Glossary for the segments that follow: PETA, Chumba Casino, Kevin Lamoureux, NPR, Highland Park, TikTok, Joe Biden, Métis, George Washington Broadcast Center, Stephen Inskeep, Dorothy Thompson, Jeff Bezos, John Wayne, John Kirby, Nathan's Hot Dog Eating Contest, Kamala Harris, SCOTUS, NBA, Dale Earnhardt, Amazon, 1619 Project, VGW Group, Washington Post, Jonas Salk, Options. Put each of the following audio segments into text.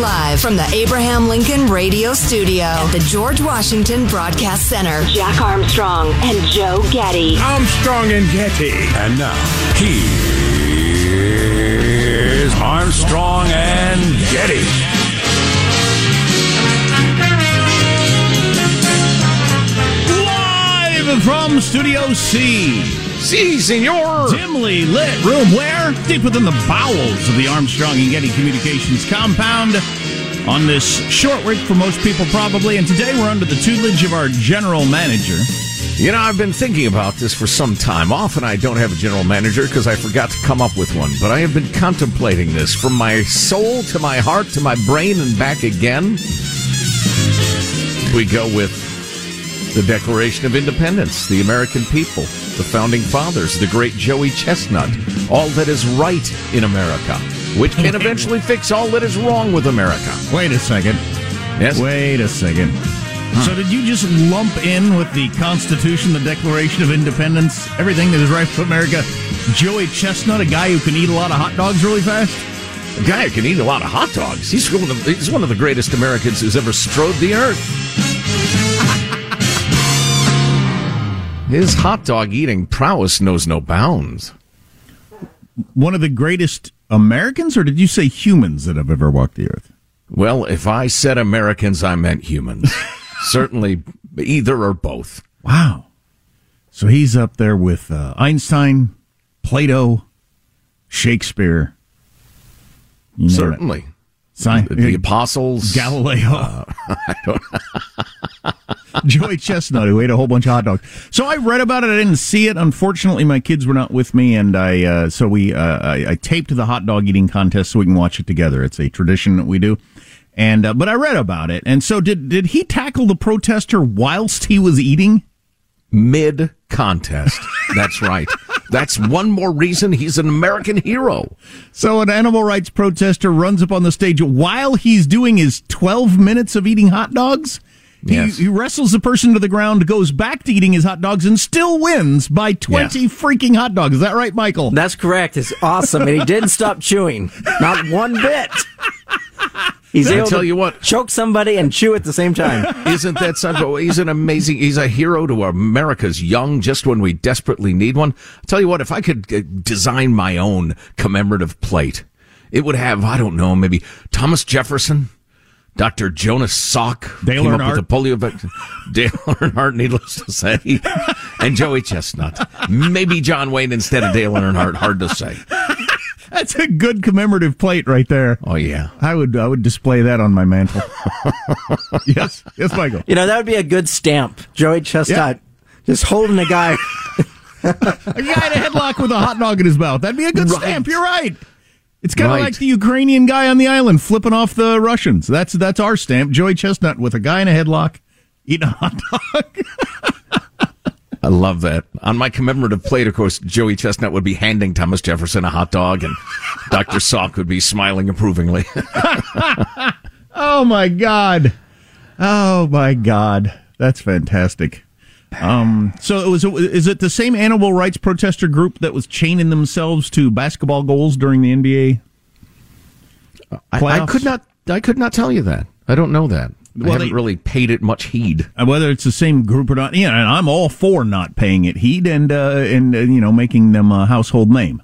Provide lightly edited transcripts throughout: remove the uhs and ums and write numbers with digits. Live from the Abraham Lincoln Radio Studio at the George Washington Broadcast Center, Jack Armstrong and Joe Getty. Armstrong and Getty. And now, here's Armstrong and Getty. Live from Studio C. Si, senor. Dimly lit room where? Deep within the bowels of the Armstrong and Getty Communications compound on this short week for most people probably. And today we're under the tutelage of our general manager. You know, I've been thinking about this for some time. Often I don't have a general manager because I forgot to come up with one. But I have been contemplating this from my soul to my heart to my brain and back again. We go with the Declaration of Independence, the American people, the Founding Fathers, the great Joey Chestnut, all that is right in America, which can eventually fix all that is wrong with America. Wait a second. Yes? Wait a second. Huh. So did you just lump in with the Constitution, the Declaration of Independence, everything that is right for America, Joey Chestnut, a guy who can eat a lot of hot dogs really fast? A guy who can eat a lot of hot dogs. He's one of the greatest Americans who's ever strode the earth. His hot dog eating prowess knows no bounds. One of the greatest Americans, or did you say humans that have ever walked the earth? Well, if I said Americans, I meant humans. Certainly either or both. Wow. So he's up there with Einstein, Plato, Shakespeare. You know, certainly. The apostles. Galileo. I don't know. Joey Chestnut, who ate a whole bunch of hot dogs. So I read about it. I didn't see it. Unfortunately, my kids were not with me, and I taped the hot dog eating contest so we can watch it together. It's a tradition that we do. And but I read about it. And so did he tackle the protester whilst he was eating? Mid contest. That's right. That's one more reason he's an American hero. So an animal rights protester runs up on the stage while he's doing his 12 minutes of eating hot dogs. Yes. He wrestles the person to the ground, goes back to eating his hot dogs, and still wins by 20 freaking hot dogs. Is that right, Michael? That's correct. It's awesome. And he didn't stop chewing. Not one bit. He's able to choke somebody and chew at the same time. Isn't that something? He's a hero to America's young just when we desperately need one. I'll tell you what, if I could design my own commemorative plate, it would have, I don't know, maybe Thomas Jefferson, Dr. Jonas Salk came up with the polio vaccine. Dale Earnhardt, needless to say. And Joey Chestnut. Maybe John Wayne instead of Dale Earnhardt, hard to say. That's a good commemorative plate right there. Oh, yeah. I would display that on my mantle. Yes, Michael. You know, that would be a good stamp. Joey Chestnut just holding a guy. A guy in a headlock with a hot dog in his mouth. That'd be a good stamp. You're right. It's kind of like the Ukrainian guy on the island flipping off the Russians. That's our stamp. Joey Chestnut with a guy in a headlock eating a hot dog. I love that. On my commemorative plate, of course, Joey Chestnut would be handing Thomas Jefferson a hot dog, and Dr. Salk would be smiling approvingly. Oh, my God. That's fantastic. So is it the same animal rights protester group that was chaining themselves to basketball goals during the NBA playoffs? I could not tell you that. I don't know that. Well, I haven't really paid it much heed. Whether it's the same group or not, and I'm all for not paying it heed and making them a household name.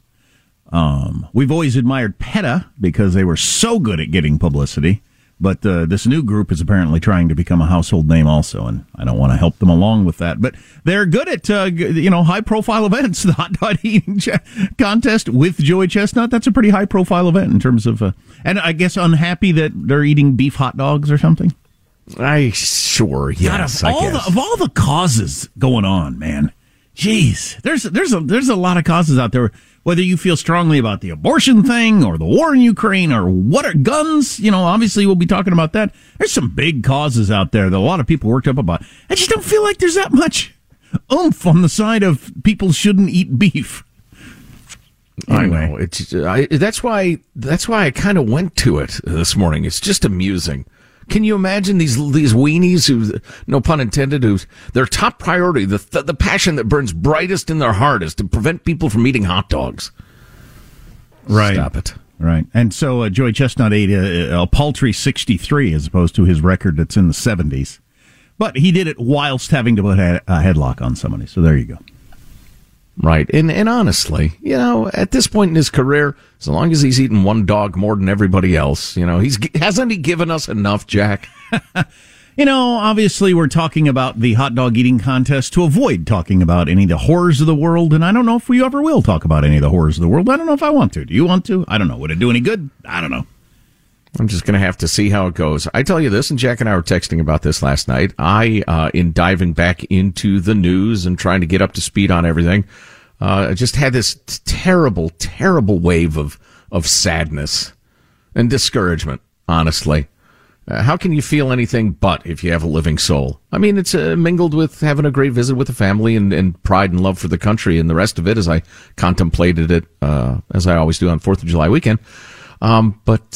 We've always admired PETA because they were so good at getting publicity. But this new group is apparently trying to become a household name also, and I don't want to help them along with that. But they're good at, high-profile events. The hot dog eating contest with Joey Chestnut, that's a pretty high-profile event in terms of, and I guess unhappy that they're eating beef hot dogs or something? I guess. Of all the causes going on, man, jeez, there's a lot of causes out there. Whether you feel strongly about the abortion thing or the war in Ukraine or what are guns, obviously we'll be talking about that. There's some big causes out there that a lot of people worked up about. I just don't feel like there's that much oomph on the side of people shouldn't eat beef. Anyway. I know. That's why I kind of went to it this morning. It's just amusing. Can you imagine these weenies who, no pun intended, who their top priority, the passion that burns brightest in their heart is to prevent people from eating hot dogs? Right. Stop it. Right. And so Joey Chestnut ate a paltry 63 as opposed to his record that's in the 70s. But he did it whilst having to put a headlock on somebody. So there you go. Right. And honestly, at this point in his career, as long as he's eaten one dog more than everybody else, hasn't he given us enough, Jack? Obviously we're talking about the hot dog eating contest to avoid talking about any of the horrors of the world. And I don't know if we ever will talk about any of the horrors of the world. I don't know if I want to. Do you want to? I don't know. Would it do any good? I don't know. I'm just going to have to see how it goes. I tell you this, and Jack and I were texting about this last night. I, in diving back into the news and trying to get up to speed on everything, just had this terrible, terrible wave of sadness and discouragement, honestly. How can you feel anything but if you have a living soul? I mean, it's mingled with having a great visit with the family and pride and love for the country and the rest of it as I contemplated it, as I always do on 4th of July weekend. But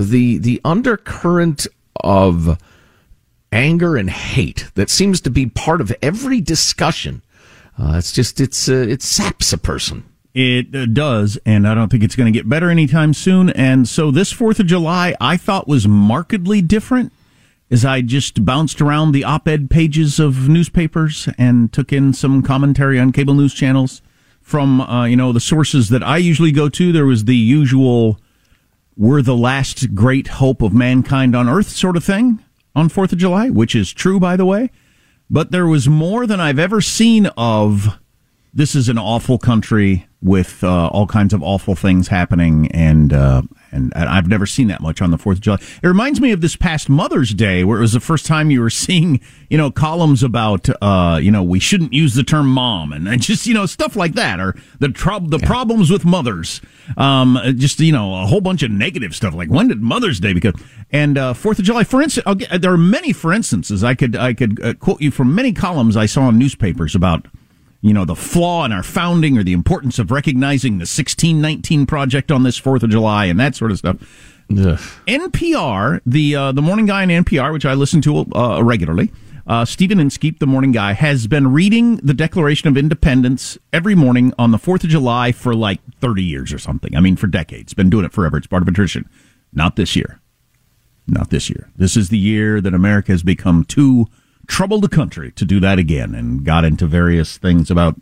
the undercurrent of anger and hate that seems to be part of every discussion, it saps a person. It does, and I don't think it's going to get better anytime soon. And so this 4th of July I thought was markedly different as I just bounced around the op-ed pages of newspapers and took in some commentary on cable news channels. From, the sources that I usually go to, there was the usual, we're the last great hope of mankind on Earth sort of thing on 4th of July, which is true, by the way. But there was more than I've ever seen of, this is an awful country with all kinds of awful things happening, and I've never seen that much on the 4th of July. It reminds me of this past Mother's Day, where it was the first time you were seeing, columns about, we shouldn't use the term mom, and just, stuff like that, or the problems with mothers, a whole bunch of negative stuff, like when did Mother's Day become? And 4th of July, for instance, there are many for instances. I could quote you from many columns I saw in newspapers about, the flaw in our founding or the importance of recognizing the 1619 Project on this 4th of July and that sort of stuff. Ugh. NPR, the morning guy on NPR, which I listen to regularly, Stephen Inskeep, the morning guy, has been reading the Declaration of Independence every morning on the 4th of July for like 30 years or something. I mean, for decades. Been doing it forever. It's part of a tradition. Not this year. This is the year that America has become too troubled the country to do that again, and got into various things about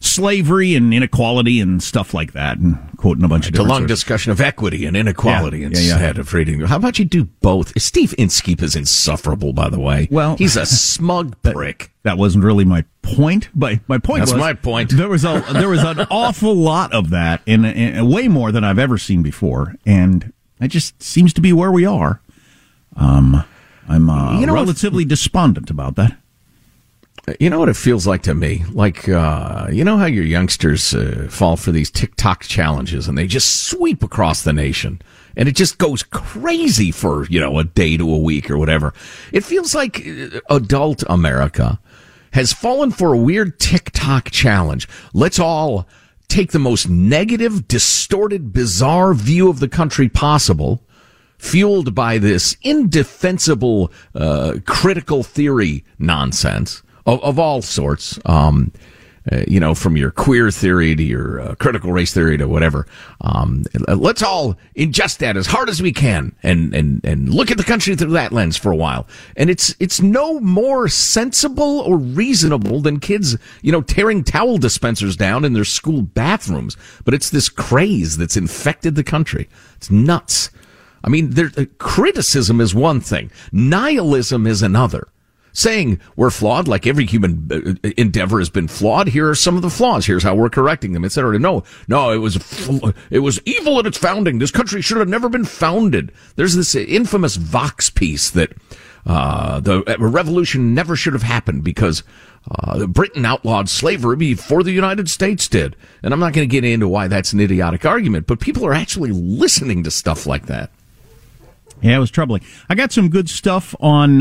slavery and inequality and stuff like that, and quoting a bunch of different sources. Discussion of equity and inequality instead of reading. How about you do both? Steve Inskeep is insufferable, by the way. Well, he's a smug prick. That wasn't really my point, but my point was my point. There was an awful lot of that, and way more than I've ever seen before, and that just seems to be where we are. I'm relatively despondent about that. You know what it feels like to me? Like, you know how your youngsters fall for these TikTok challenges and they just sweep across the nation and it just goes crazy for, a day to a week or whatever. It feels like adult America has fallen for a weird TikTok challenge. Let's all take the most negative, distorted, bizarre view of the country possible, fueled by this indefensible critical theory nonsense. Of all sorts, from your queer theory to your critical race theory to whatever. Let's all ingest that as hard as we can and look at the country through that lens for a while. And it's no more sensible or reasonable than kids, tearing towel dispensers down in their school bathrooms. But it's this craze that's infected the country. It's nuts. I mean, criticism is one thing. Nihilism is another. Saying we're flawed, like every human endeavor has been flawed. Here are some of the flaws. Here's how we're correcting them, etc. No, it was evil at its founding. This country should have never been founded. There's this infamous Vox piece that the revolution never should have happened because Britain outlawed slavery before the United States did. And I'm not going to get into why that's an idiotic argument, but people are actually listening to stuff like that. Yeah, it was troubling. I got some good stuff on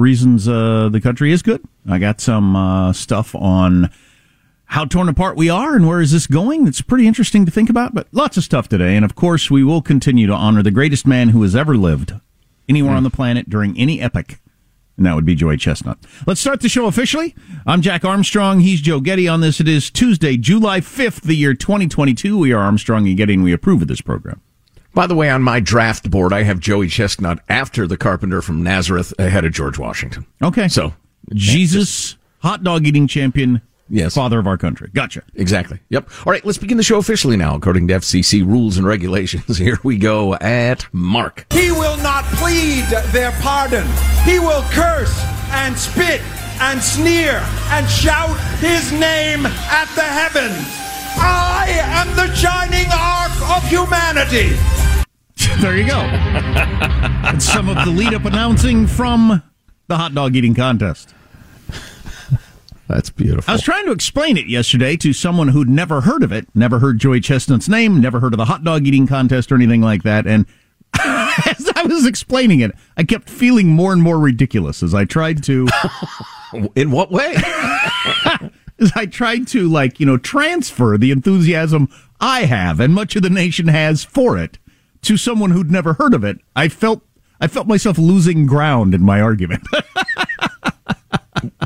reasons the country is good. I got some stuff on how torn apart we are and where is this going. It's pretty interesting to think about, but lots of stuff today. And, of course, we will continue to honor the greatest man who has ever lived anywhere on the planet during any epoch, and that would be Joey Chestnut. Let's start the show officially. I'm Jack Armstrong. He's Joe Getty on this. It is Tuesday, July 5th, the year 2022. We are Armstrong and Getty, and we approve of this program. By the way, on my draft board, I have Joey Chestnut after the carpenter from Nazareth ahead of George Washington. Okay. So Jesus, hot dog eating champion, yes, father of our country. Gotcha. Exactly. Yep. All right, let's begin the show officially now, according to FCC rules and regulations. Here we go at Mark. He will not plead their pardon. He will curse and spit and sneer and shout his name at the heavens. I am the shining arc of humanity. There you go. That's some of the lead-up announcing from the hot dog eating contest. That's beautiful. I was trying to explain it yesterday to someone who'd never heard of it, never heard Joey Chestnut's name, never heard of the hot dog eating contest or anything like that, and as I was explaining it, I kept feeling more and more ridiculous as I tried to... In what way? As I tried to, transfer the enthusiasm I have and much of the nation has for it to someone who'd never heard of it, I felt myself losing ground in my argument.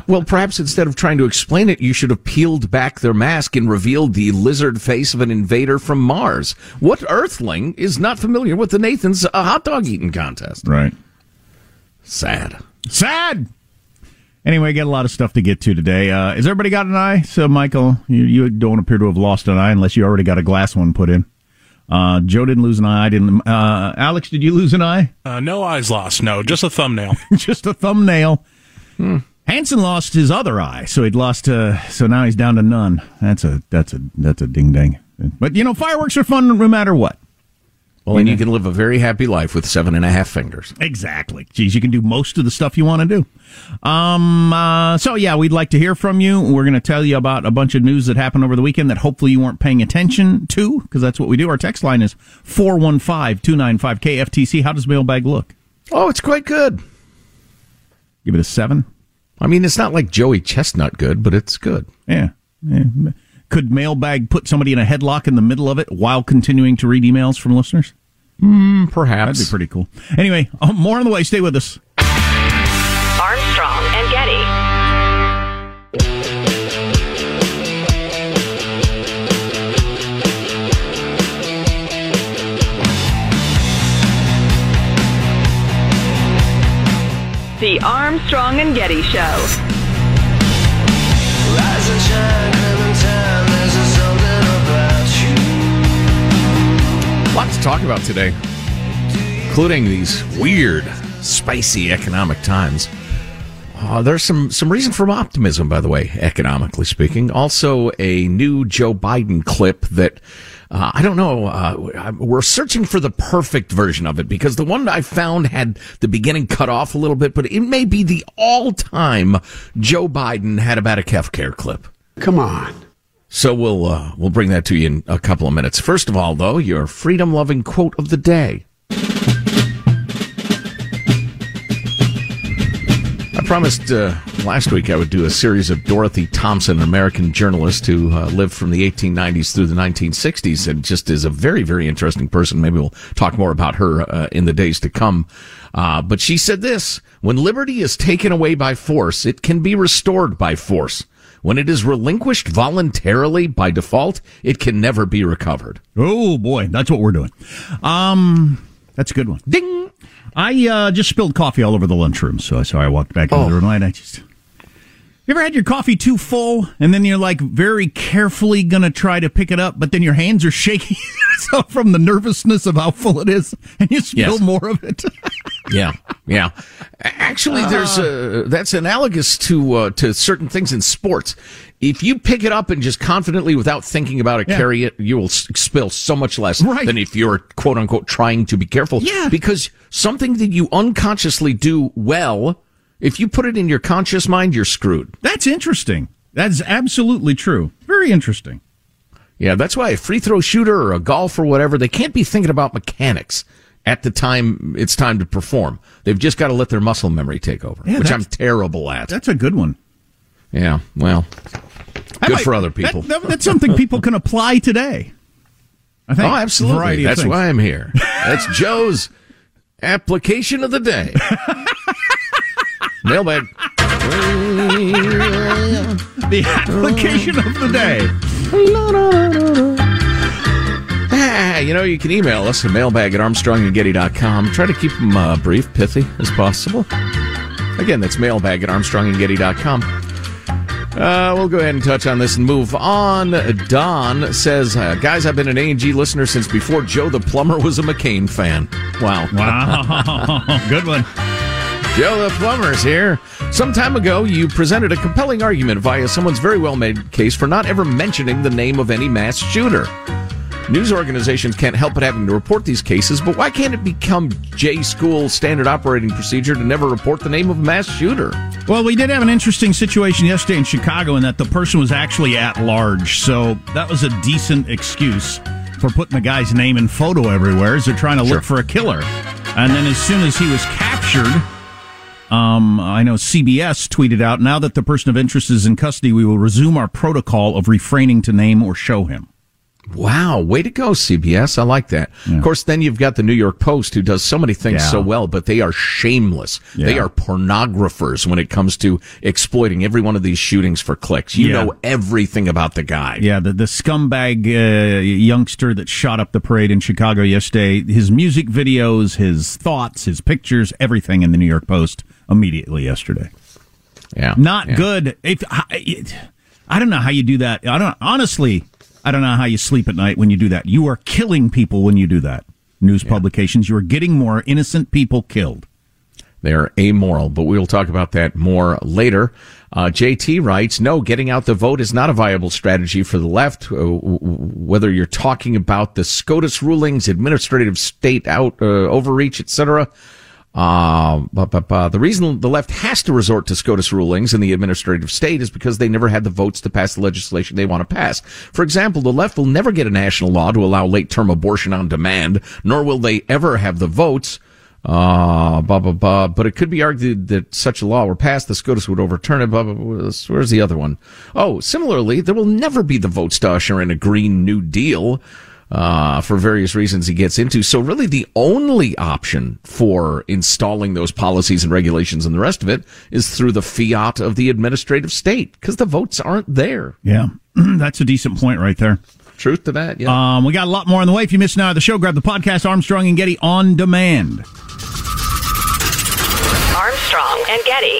Well, perhaps instead of trying to explain it, you should have peeled back their mask and revealed the lizard face of an invader from Mars. What earthling is not familiar with the Nathan's Hot Dog Eating Contest? Right. Sad! Anyway, got a lot of stuff to get to today. Has everybody got an eye? So, Michael, you don't appear to have lost an eye unless you already got a glass one put in. Joe didn't lose an eye. I didn't. Alex, did you lose an eye? No eyes lost. No, just a thumbnail. Just a thumbnail. Hansen lost his other eye, so he'd lost. So now he's down to none. That's a ding dang. But fireworks are fun no matter what. Well, and you can live a very happy life with 7.5 fingers. Exactly. Geez, you can do most of the stuff you want to do. We'd like to hear from you. We're going to tell you about a bunch of news that happened over the weekend that hopefully you weren't paying attention to, because that's what we do. Our text line is 415-295-KFTC. How does mailbag look? Oh, it's quite good. Give it a 7. I mean, it's not like Joey Chestnut good, but it's good. Yeah. Could mailbag put somebody in a headlock in the middle of it while continuing to read emails from listeners? Perhaps. That'd be pretty cool. Anyway, more on the way. Stay with us. Armstrong and Getty. The Armstrong and Getty Show. Rise and shine, lot to talk about today, including these weird, spicy economic times. There's some reason for optimism, by the way, economically speaking. Also, a new Joe Biden clip that, I don't know, we're searching for the perfect version of it, because the one I found had the beginning cut off a little bit, but it may be the all-time Joe Biden had about a healthcare clip. Come on. So we'll bring that to you in a couple of minutes. First of all, though, your freedom-loving quote of the day. I promised last week I would do a series of Dorothy Thompson, an American journalist who lived from the 1890s through the 1960s and just is a very, very interesting person. Maybe we'll talk more about her in the days to come. But she said this: when liberty is taken away by force, it can be restored by force. When it is relinquished voluntarily by default, it can never be recovered. Oh, boy, that's what we're doing. That's a good one. Ding! I just spilled coffee all over the lunchroom, so I walked back into the room. And I just, you ever had your coffee too full, and then you're like very carefully gonna try to pick it up, but then your hands are shaking from the nervousness of how full it is, and you spill more of it. Yeah. Actually, there's that's analogous to certain things in sports. If you pick it up and just confidently, without thinking about it, carry it, you will spill so much less than if you're, quote unquote, trying to be careful. Yeah. Because something that you unconsciously do well, if you put it in your conscious mind, you're screwed. That's interesting. That's absolutely true. Very interesting. Yeah, that's why a free throw shooter or a golfer or whatever, they can't be thinking about mechanics at the time it's time to perform. They've just got to let their muscle memory take over, which I'm terrible at. That's a good one. Yeah, well... Good for other people. That's something people can apply today, I think. Oh, absolutely. That's why I'm here. That's Joe's application of the day. Mailbag. The application of the day. You know, you can email us at mailbag@armstrongandgetty.com. Try to keep them brief, pithy as possible. Again, that's mailbag@armstrongandgetty.com. We'll go ahead and touch on this and move on. Don says, guys, I've been an A&G listener since before Joe the Plumber was a McCain fan. Wow. Good one. Joe the Plumber's here. Some time ago, you presented a compelling argument via someone's very well-made case for not ever mentioning the name of any mass shooter. News organizations can't help but having to report these cases, but why can't it become J-School standard operating procedure to never report the name of a mass shooter? Well, we did have an interesting situation yesterday in Chicago in that the person was actually at large, so that was a decent excuse for putting the guy's name and photo everywhere as they're trying to look for a killer. And then as soon as he was captured, I know CBS tweeted out, now that the person of interest is in custody, we will resume our protocol of refraining to name or show him. Wow, way to go, CBS. I like that. Yeah. Of course, then you've got the New York Post, who does so many things so well, but they are shameless. Yeah. They are pornographers when it comes to exploiting every one of these shootings for clicks. You know everything about the guy. Yeah, the scumbag youngster that shot up the parade in Chicago yesterday, his music videos, his thoughts, his pictures, everything in the New York Post immediately yesterday. Yeah. Not good. I don't know how you do that. Honestly... I don't know how you sleep at night when you do that. You are killing people when you do that. News publications, you are getting more innocent people killed. They're amoral, but we'll talk about that more later. JT writes, no, getting out the vote is not a viable strategy for the left. Whether you're talking about the SCOTUS rulings, administrative state overreach, etc., the reason the left has to resort to SCOTUS rulings in the administrative state is because they never had the votes to pass the legislation they want to pass. For example, the left will never get a national law to allow late-term abortion on demand, nor will they ever have the votes. But it could be argued that such a law were passed, the SCOTUS would overturn it. Where's the other one? Oh, similarly, there will never be the votes to usher in a Green New Deal. For various reasons he gets into. So really the only option for installing those policies and regulations and the rest of it is through the fiat of the administrative state, because the votes aren't there. Yeah, that's a decent point right there. Truth to that, yeah. We got a lot more on the way. If you missed an hour of the show, grab the podcast, Armstrong and Getty On Demand. Armstrong and Getty.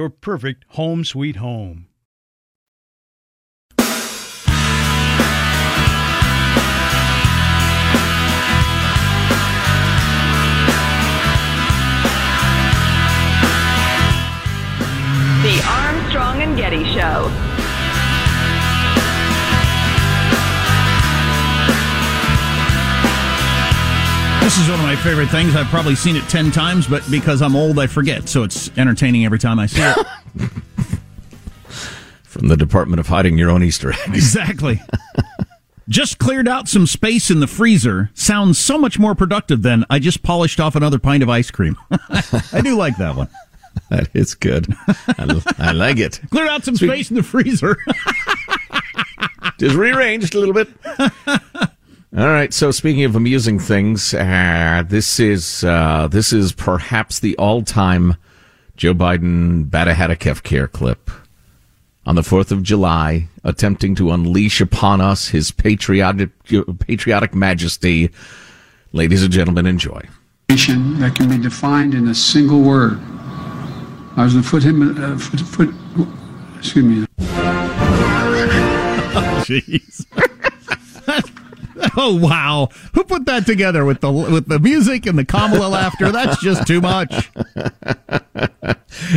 perfect home sweet home. The Armstrong and Getty Show. This is one of my favorite things. I've probably seen it 10 times, but because I'm old, I forget. So it's entertaining every time I see it. From the Department of Hiding Your Own Easter Eggs. Exactly. Just cleared out some space in the freezer. Sounds so much more productive than I just polished off another pint of ice cream. I do like that one. That is good. I like it. Cleared out some space in the freezer. Just rearranged a little bit. All right. So speaking of amusing things, this is perhaps the all-time Joe Biden Badahadakefcare clip. On the 4th of July, attempting to unleash upon us his patriotic majesty, ladies and gentlemen, enjoy. That can be defined in a single word. I was going to excuse me. Jeez. Oh, wow. Who put that together with the music and the Kamala laughter? That's just too much.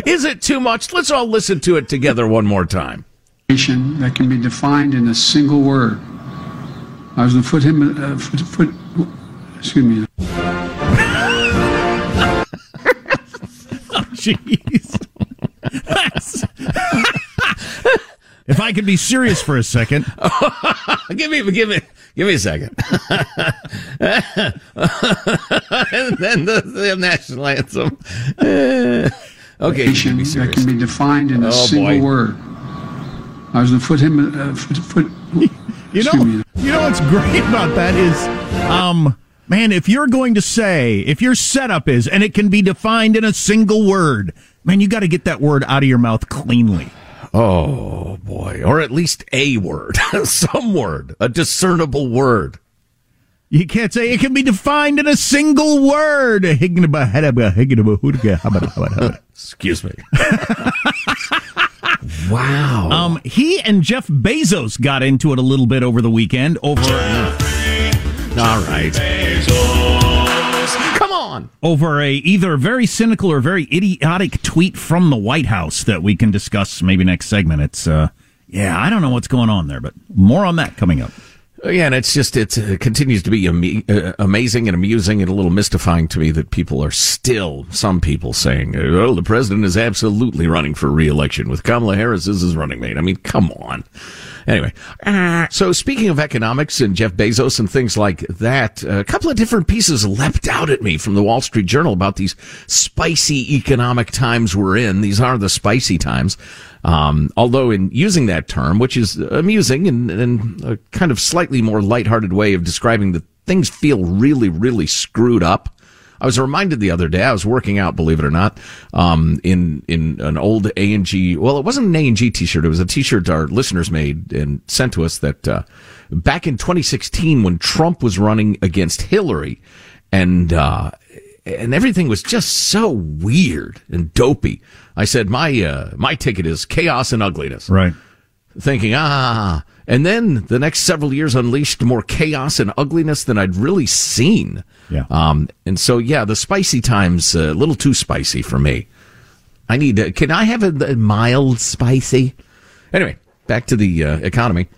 Is it too much? Let's all listen to it together one more time. That can be defined in a single word. I was going to excuse me. Oh, jeez. If I could be serious for a second. Give me a second. And then the national anthem. Okay, you should be serious. That can be defined in a single word. I was going to You know what's great about that is, man, if your setup is, and it can be defined in a single word, man, you got to get that word out of your mouth cleanly. Oh, boy. Or at least a word. Some word. A discernible word. You can't say it can be defined in a single word. Excuse me. Wow. He and Jeff Bezos got into it a little bit over the weekend. All right. Bezos. Come on. Over a either very cynical or very idiotic tweet from the White House that we can discuss maybe next segment. It's, yeah, I don't know what's going on there, but more on that coming up. Yeah, and it's just, it continues to be amazing and amusing and a little mystifying to me that people are still, some people, saying, well, the president is absolutely running for re-election with Kamala Harris as his running mate. I mean, come on. Anyway, so speaking of economics and Jeff Bezos and things like that, a couple of different pieces leapt out at me from the Wall Street Journal about these spicy economic times we're in. These are the spicy times. Although in using that term, which is amusing and a kind of slightly more lighthearted way of describing that things feel really, really screwed up. I was reminded the other day, I was working out, believe it or not, in an old A&G, well, it wasn't an A&G t-shirt, it was a t-shirt our listeners made and sent to us that, back in 2016 when Trump was running against Hillary and everything was just so weird and dopey. I said, my ticket is chaos and ugliness. Right. Thinking, and then the next several years unleashed more chaos and ugliness than I'd really seen. Yeah. And so, yeah, the spicy times, a little too spicy for me. I need to, can I have a mild spicy? Anyway, back to the economy.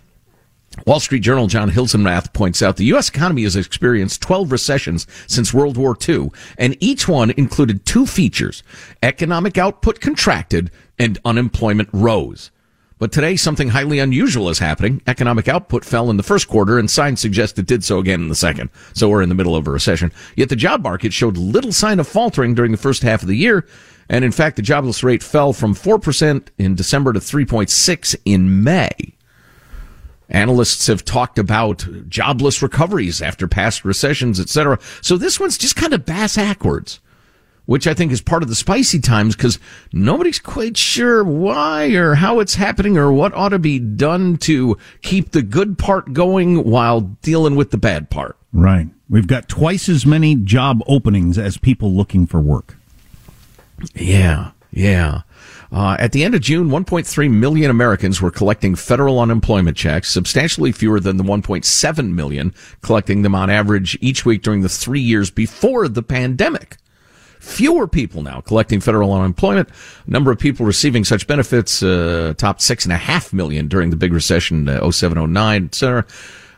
Wall Street Journal John Hilsenrath points out the U.S. economy has experienced 12 recessions since World War II, and each one included two features. Economic output contracted and unemployment rose. But today, something highly unusual is happening. Economic output fell in the first quarter, and signs suggest it did so again in the second. So we're in the middle of a recession. Yet the job market showed little sign of faltering during the first half of the year. And in fact, the jobless rate fell from 4% in December to 3.6% in May. Analysts have talked about jobless recoveries after past recessions, etc. So this one's just kind of bass-ackwards, which I think is part of the spicy times because nobody's quite sure why or how it's happening or what ought to be done to keep the good part going while dealing with the bad part. Right. We've got twice as many job openings as people looking for work. Yeah, yeah. At the end of June, 1.3 million Americans were collecting federal unemployment checks, substantially fewer than the 1.7 million collecting them on average each week during the 3 years before the pandemic. Fewer people now collecting federal unemployment. Number of people receiving such benefits topped 6.5 million during the big recession, 07-09, etc.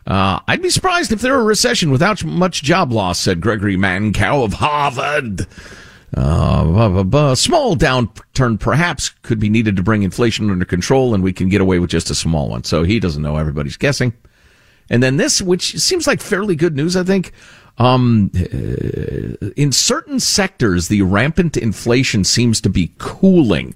I'd be surprised if there were a recession without much job loss, said Gregory Mankow of Harvard. Small downturn perhaps could be needed to bring inflation under control, and we can get away with just a small one. So he doesn't know. Everybody's guessing. And then this, which seems like fairly good news, I think. In certain sectors, the rampant inflation seems to be cooling.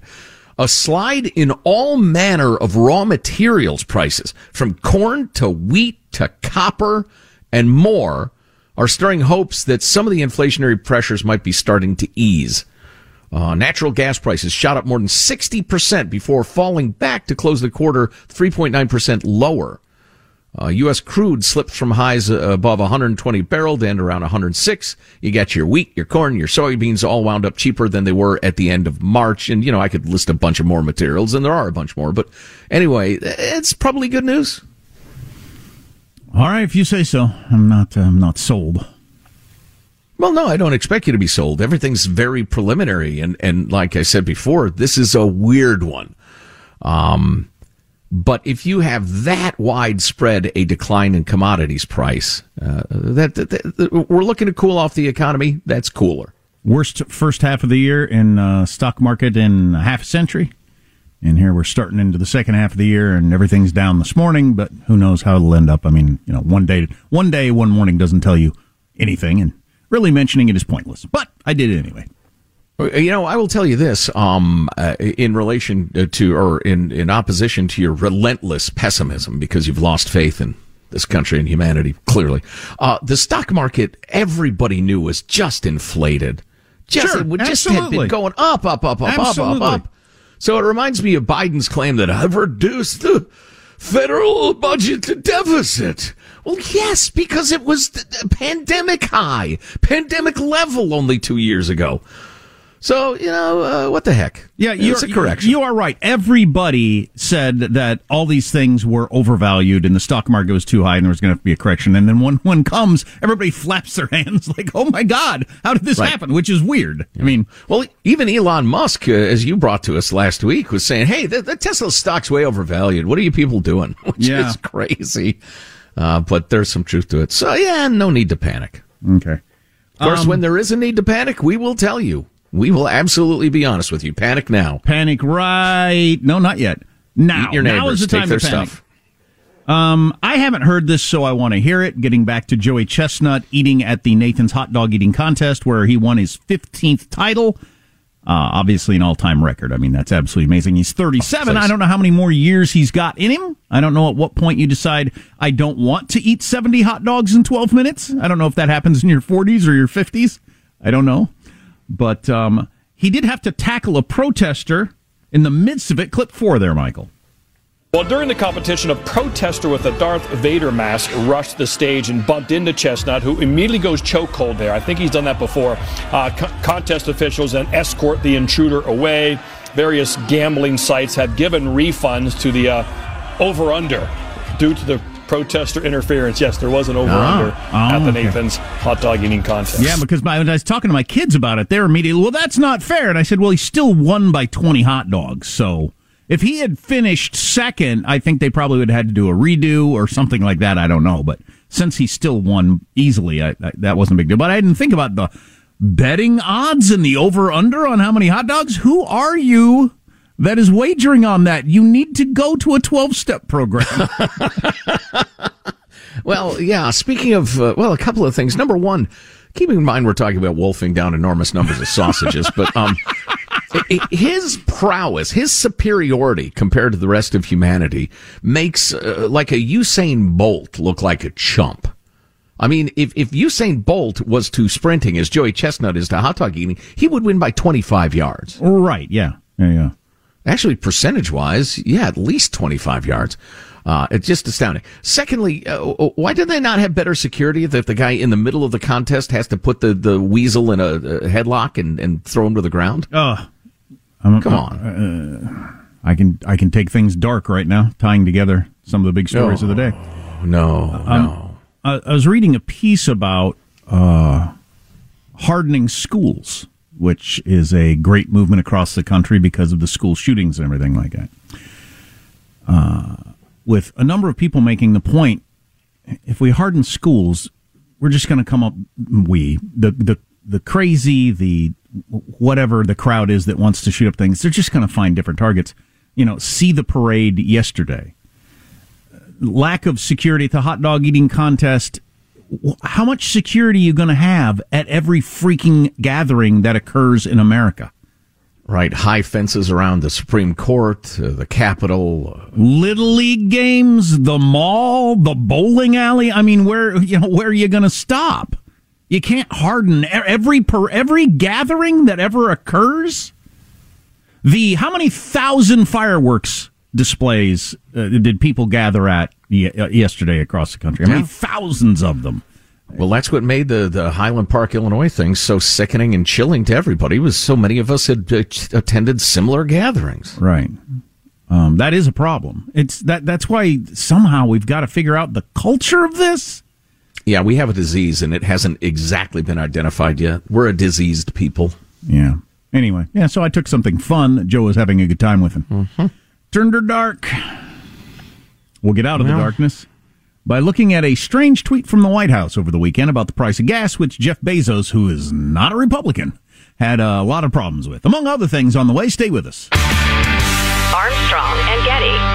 A slide in all manner of raw materials prices, from corn to wheat to copper and more, are stirring hopes that some of the inflationary pressures might be starting to ease. Natural gas prices shot up more than 60% before falling back to close the quarter 3.9% lower. U.S. crude slipped from highs above 120 barrel to end around 106. You got your wheat, your corn, your soybeans all wound up cheaper than they were at the end of March. And, you know, I could list a bunch of more materials, and there are a bunch more. But anyway, it's probably good news. All right, if you say so. I'm not sold. Well, no, I don't expect you to be sold. Everything's very preliminary, and like I said before, this is a weird one. But if you have that widespread a decline in commodities price, that we're looking to cool off the economy, that's cooler. Worst first half of the year in stock market in half a century. And here we're starting into the second half of the year, and everything's down this morning, but who knows how it'll end up. I mean, you know, one day, one morning doesn't tell you anything, and really mentioning it is pointless. But I did it anyway. You know, I will tell you this, in relation to, or in opposition to your relentless pessimism, because you've lost faith in this country and humanity, clearly. The stock market, everybody knew, was just inflated. It would just have been going up. So it reminds me of Biden's claim that I've reduced the federal budget to deficit. Well, yes, because it was the pandemic level only 2 years ago. So, you know, what the heck? Yeah, it's a correction. You are right. Everybody said that all these things were overvalued and the stock market was too high and there was going to have to be a correction. And then when one comes, everybody flaps their hands like, oh, my God, how did this happen? Which is weird. Yeah. I mean, well, even Elon Musk, as you brought to us last week, was saying, hey, the Tesla stock's way overvalued. What are you people doing? Which is crazy. But there's some truth to it. So, yeah, no need to panic. Okay. Of course, when there is a need to panic, we will tell you. We will absolutely be honest with you. Panic now. Panic right. No, not yet. Now. Eat your neighbors. Now is the time to panic. Stuff. I haven't heard this, so I want to hear it. Getting back to Joey Chestnut eating at the Nathan's Hot Dog Eating Contest, where he won his 15th title. Obviously an all-time record. I mean, that's absolutely amazing. He's 37. I don't know how many more years he's got in him. I don't know at what point you decide, I don't want to eat 70 hot dogs in 12 minutes. I don't know if that happens in your 40s or your 50s. I don't know. But he did have to tackle a protester in the midst of it. Clip 4 there, Michael. Well, during the competition, a protester with a Darth Vader mask rushed the stage and bumped into Chestnut, who immediately goes chokehold there. I think he's done that before. Contest officials then escort the intruder away. Various gambling sites have given refunds to the over-under due to the protester interference. Yes, there was an over-under at the Nathan's Hot Dog Eating Contest. Yeah, because when I was talking to my kids about it, they were immediately, well, that's not fair. And I said, well, he still won by 20 hot dogs. So if he had finished second, I think they probably would have had to do a redo or something like that. I don't know. But since he still won easily, that wasn't a big deal. But I didn't think about the betting odds and the over-under on how many hot dogs. Who are you that is wagering on that? You need to go to a 12-step program. Well, yeah, speaking of, a couple of things. Number one, keep in mind we're talking about wolfing down enormous numbers of sausages, but his prowess, his superiority compared to the rest of humanity makes like a Usain Bolt look like a chump. I mean, if Usain Bolt was to sprinting as Joey Chestnut is to hot dog eating, he would win by 25 yards. Right, yeah. Actually, percentage-wise, yeah, at least 25 yards. It's just astounding. Secondly, why did they not have better security if the guy in the middle of the contest has to put the weasel in a headlock and throw him to the ground? Come on. I can take things dark right now, tying together some of the big stories of the day. No. I was reading a piece about hardening schools, which is a great movement across the country because of the school shootings and everything like that. With a number of people making the point, if we harden schools, we're just going to come up, the crazy, the whatever the crowd is that wants to shoot up things, they're just going to find different targets. You know, see the parade yesterday. Lack of security at the hot dog eating contest. How much security are you going to have at every freaking gathering that occurs in America? Right, high fences around the Supreme Court, the Capitol, Little League games, the mall, the bowling alley. I mean, where are you going to stop? You can't harden every gathering that ever occurs. How many thousand fireworks displays did people gather at yesterday across the country? I mean, thousands of them. Well, that's what made the Highland Park, Illinois thing so sickening and chilling to everybody, was so many of us had attended similar gatherings. Right. That is a problem. That's why somehow we've got to figure out the culture of this. Yeah, we have a disease, and it hasn't exactly been identified yet. We're a diseased people. Yeah. Anyway, so I took something fun that Joe was having a good time with him. Mm-hmm. Turned her dark. We'll get out of the darkness by looking at a strange tweet from the White House over the weekend about the price of gas, which Jeff Bezos, who is not a Republican, had a lot of problems with. Among other things on the way, stay with us. Armstrong and Getty.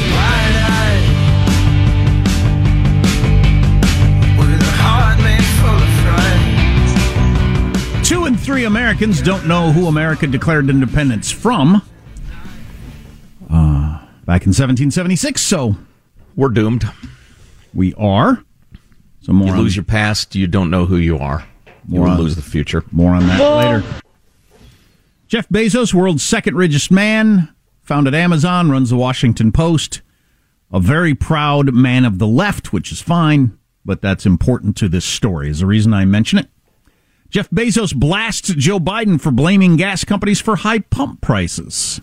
With a heart made full of pride. 2 in 3 Americans don't know who America declared independence from back in 1776, so we're doomed. We are. So more. You lose your past, you don't know who you are. You will lose the future. More on that later. Jeff Bezos, world's second richest man, founded Amazon, runs the Washington Post. A very proud man of the left, which is fine, but that's important to this story, is the reason I mention it. Jeff Bezos blasts Joe Biden for blaming gas companies for high pump prices.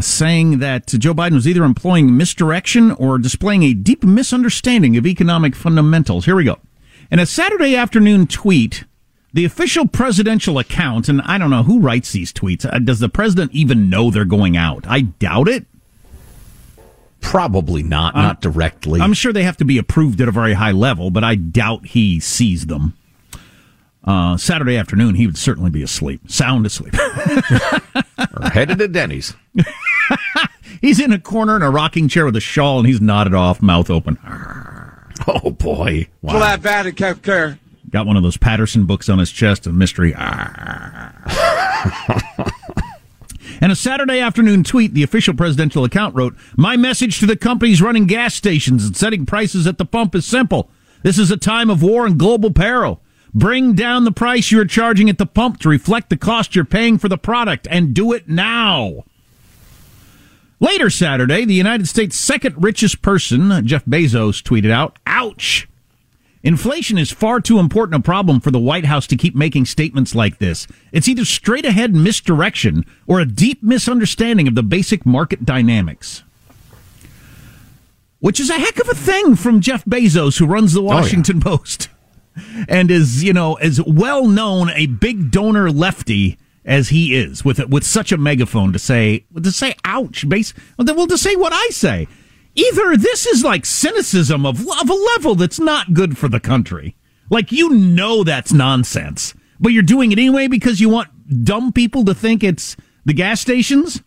Saying that Joe Biden was either employing misdirection or displaying a deep misunderstanding of economic fundamentals. Here we go. In a Saturday afternoon tweet, the official presidential account, and I don't know who writes these tweets. Does the president even know they're going out? I doubt it. Probably not, not directly. I'm sure they have to be approved at a very high level, but I doubt he sees them. Saturday afternoon, he would certainly be asleep, sound asleep. Or headed to Denny's. He's in a corner in a rocking chair with a shawl, and he's nodded off, mouth open. Oh, boy. Wow. Well, that bad it kept care. Got one of those Patterson books on his chest, a mystery. And a Saturday afternoon tweet, the official presidential account wrote, "My message to the companies running gas stations and setting prices at the pump is simple. This is a time of war and global peril. Bring down the price you're charging at the pump to reflect the cost you're paying for the product, and do it now." Later Saturday, the United States' second richest person, Jeff Bezos, tweeted out, "Ouch! Inflation is far too important a problem for the White House to keep making statements like this. It's either straight-ahead misdirection or a deep misunderstanding of the basic market dynamics." Which is a heck of a thing from Jeff Bezos, who runs the Washington Post. And is, you know, as well known a big donor lefty as he is, with such a megaphone to say, ouch, base. Then we'll just say what I say. Either this is like cynicism of a level that's not good for the country, like that's nonsense, but you're doing it anyway because you want dumb people to think it's the gas stations,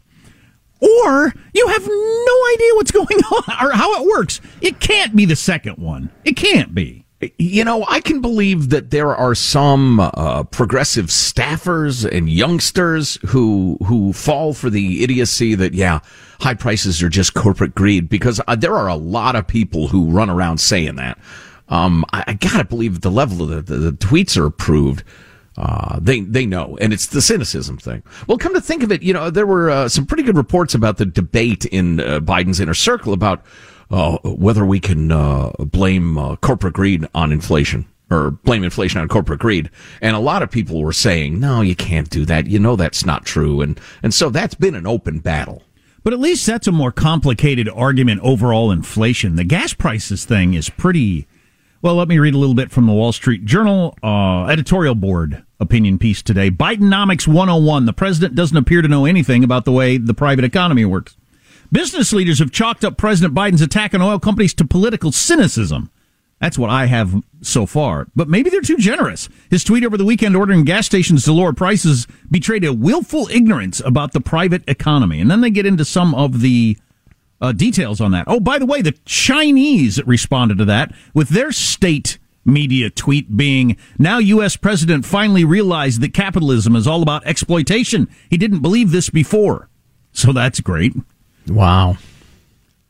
or you have no idea what's going on or how it works. It can't be the second one. It can't be. You know, I can believe that there are some progressive staffers and youngsters who fall for the idiocy that, high prices are just corporate greed, because there are a lot of people who run around saying that. I gotta believe the level of the tweets are approved. They know, and it's the cynicism thing. Well, come to think of it, you know, there were some pretty good reports about the debate in Biden's inner circle about whether we can blame corporate greed on inflation, or blame inflation on corporate greed. And a lot of people were saying, no, you can't do that. You know, that's not true. And so that's been an open battle. But at least that's a more complicated argument overall inflation. The gas prices thing is pretty... Well, let me read a little bit from the Wall Street Journal editorial board opinion piece today. Bidenomics 101. The president doesn't appear to know anything about the way the private economy works. Business leaders have chalked up President Biden's attack on oil companies to political cynicism. That's what I have so far. But maybe they're too generous. His tweet over the weekend ordering gas stations to lower prices betrayed a willful ignorance about the private economy. And then they get into some of the details on that. Oh, by the way, the Chinese responded to that with their state media tweet being, now U.S. president finally realized that capitalism is all about exploitation. He didn't believe this before. So that's great. Wow.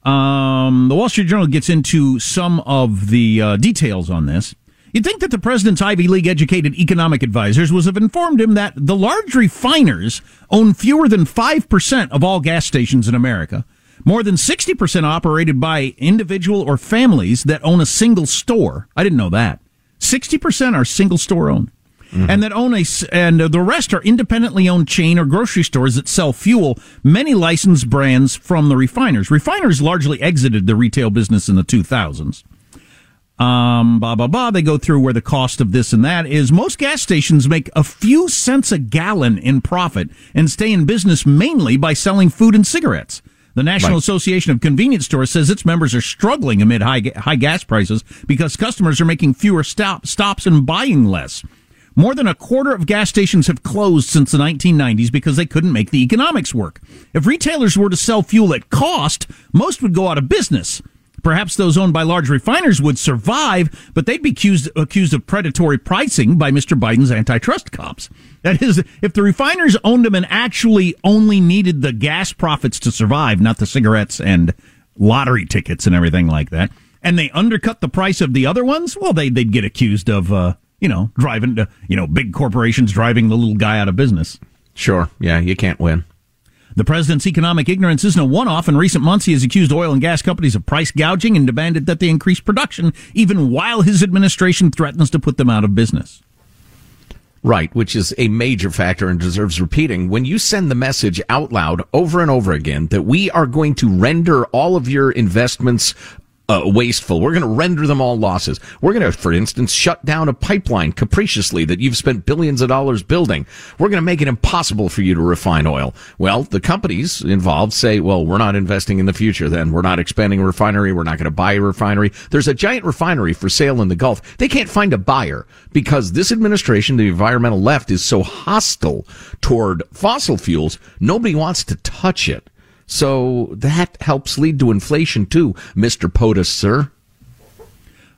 The Wall Street Journal gets into some of the details on this. You'd think that the president's Ivy League-educated economic advisors would have informed him that the large refiners own fewer than 5% of all gas stations in America. More than 60% operated by individual or families that own a single store. I didn't know that. 60% are single-store owned. Mm-hmm. And that own and the rest are independently owned chain or grocery stores that sell fuel, many licensed brands from the refiners. Refiners largely exited the retail business in the 2000s. They go through where the cost of this and that is. Most gas stations make a few cents a gallon in profit and stay in business mainly by selling food and cigarettes. The National Association of Convenience Stores says its members are struggling amid high gas prices because customers are making fewer stops and buying less. More than a quarter of gas stations have closed since the 1990s because they couldn't make the economics work. If retailers were to sell fuel at cost, most would go out of business. Perhaps those owned by large refiners would survive, but they'd be accused of predatory pricing by Mr. Biden's antitrust cops. That is, if the refiners owned them and actually only needed the gas profits to survive, not the cigarettes and lottery tickets and everything like that, and they undercut the price of the other ones, well, they'd get accused of, big corporations driving the little guy out of business. Sure. Yeah, you can't win. The president's economic ignorance isn't a one-off. In recent months, he has accused oil and gas companies of price gouging and demanded that they increase production, even while his administration threatens to put them out of business. Right, which is a major factor and deserves repeating. When you send the message out loud over and over again that we are going to render all of your investments wasteful. We're going to render them all losses. We're going to, for instance, shut down a pipeline capriciously that you've spent billions of dollars building. We're going to make it impossible for you to refine oil. Well, the companies involved say, well, we're not investing in the future then. We're not expanding a refinery. We're not going to buy a refinery. There's a giant refinery for sale in the Gulf. They can't find a buyer because this administration, the environmental left, is so hostile toward fossil fuels, nobody wants to touch it. So that helps lead to inflation, too, Mr. POTUS, sir.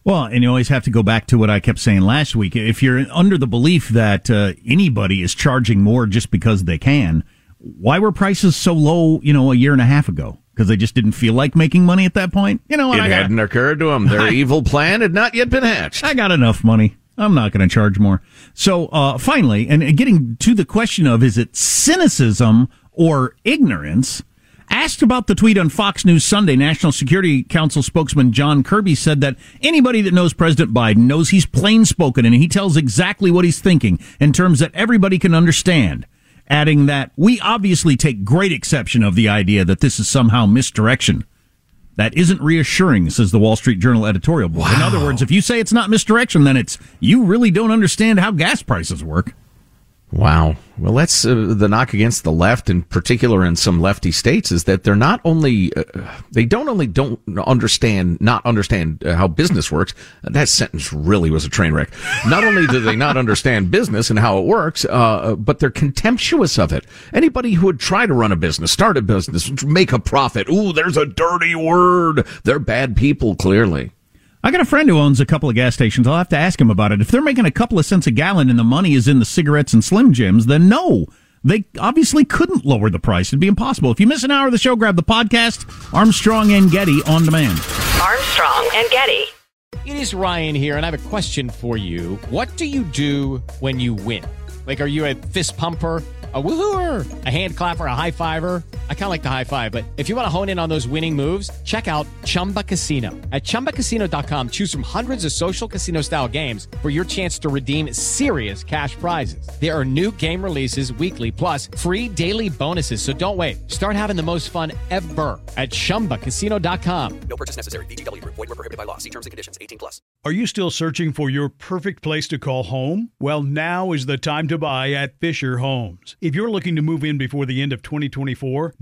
Well, and you always have to go back to what I kept saying last week. If you're under the belief that anybody is charging more just because they can, why were prices so low, a year and a half ago? Because they just didn't feel like making money at that point? Hadn't occurred to them. Their evil plan had not yet been hatched. I got enough money. I'm not going to charge more. So finally, and getting to the question of, is it cynicism or ignorance? Asked about the tweet on Fox News Sunday, National Security Council spokesman John Kirby said that anybody that knows President Biden knows he's plain-spoken and he tells exactly what he's thinking in terms that everybody can understand, adding that we obviously take great exception of the idea that this is somehow misdirection. That isn't reassuring, says the Wall Street Journal editorial board. Wow. In other words, if you say it's not misdirection, then it's you really don't understand how gas prices work. Wow. Well, that's the knock against the left, in particular in some lefty states, is that they're not only they don't understand how business works. That sentence really was a train wreck. Not only do they not understand business and how it works, but they're contemptuous of it. Anybody who would try to run a business, start a business, make a profit. Ooh, there's a dirty word. They're bad people, clearly. I got a friend who owns a couple of gas stations. I'll have to ask him about it. If they're making a couple of cents a gallon and the money is in the cigarettes and Slim Jims, then no, They obviously couldn't lower the price. It'd be impossible. If you miss an hour of the show, grab the podcast, Armstrong and Getty on demand. Armstrong and Getty. It is Ryan here, and I have a question for you. What do you do when you win? Like, are you a fist pumper? A woohooer, a hand clapper, a high fiver. I kind of like the high five, but if you want to hone in on those winning moves, check out Chumba Casino. At chumbacasino.com, choose from hundreds of social casino style games for your chance to redeem serious cash prizes. There are new game releases weekly, plus free daily bonuses. So don't wait. Start having the most fun ever at chumbacasino.com. No purchase necessary. VGW Group. Void where prohibited by law. See terms and conditions 18+. Are you still searching for your perfect place to call home? Well, now is the time to buy at Fisher Homes. If you're looking to move in before the end of 2024,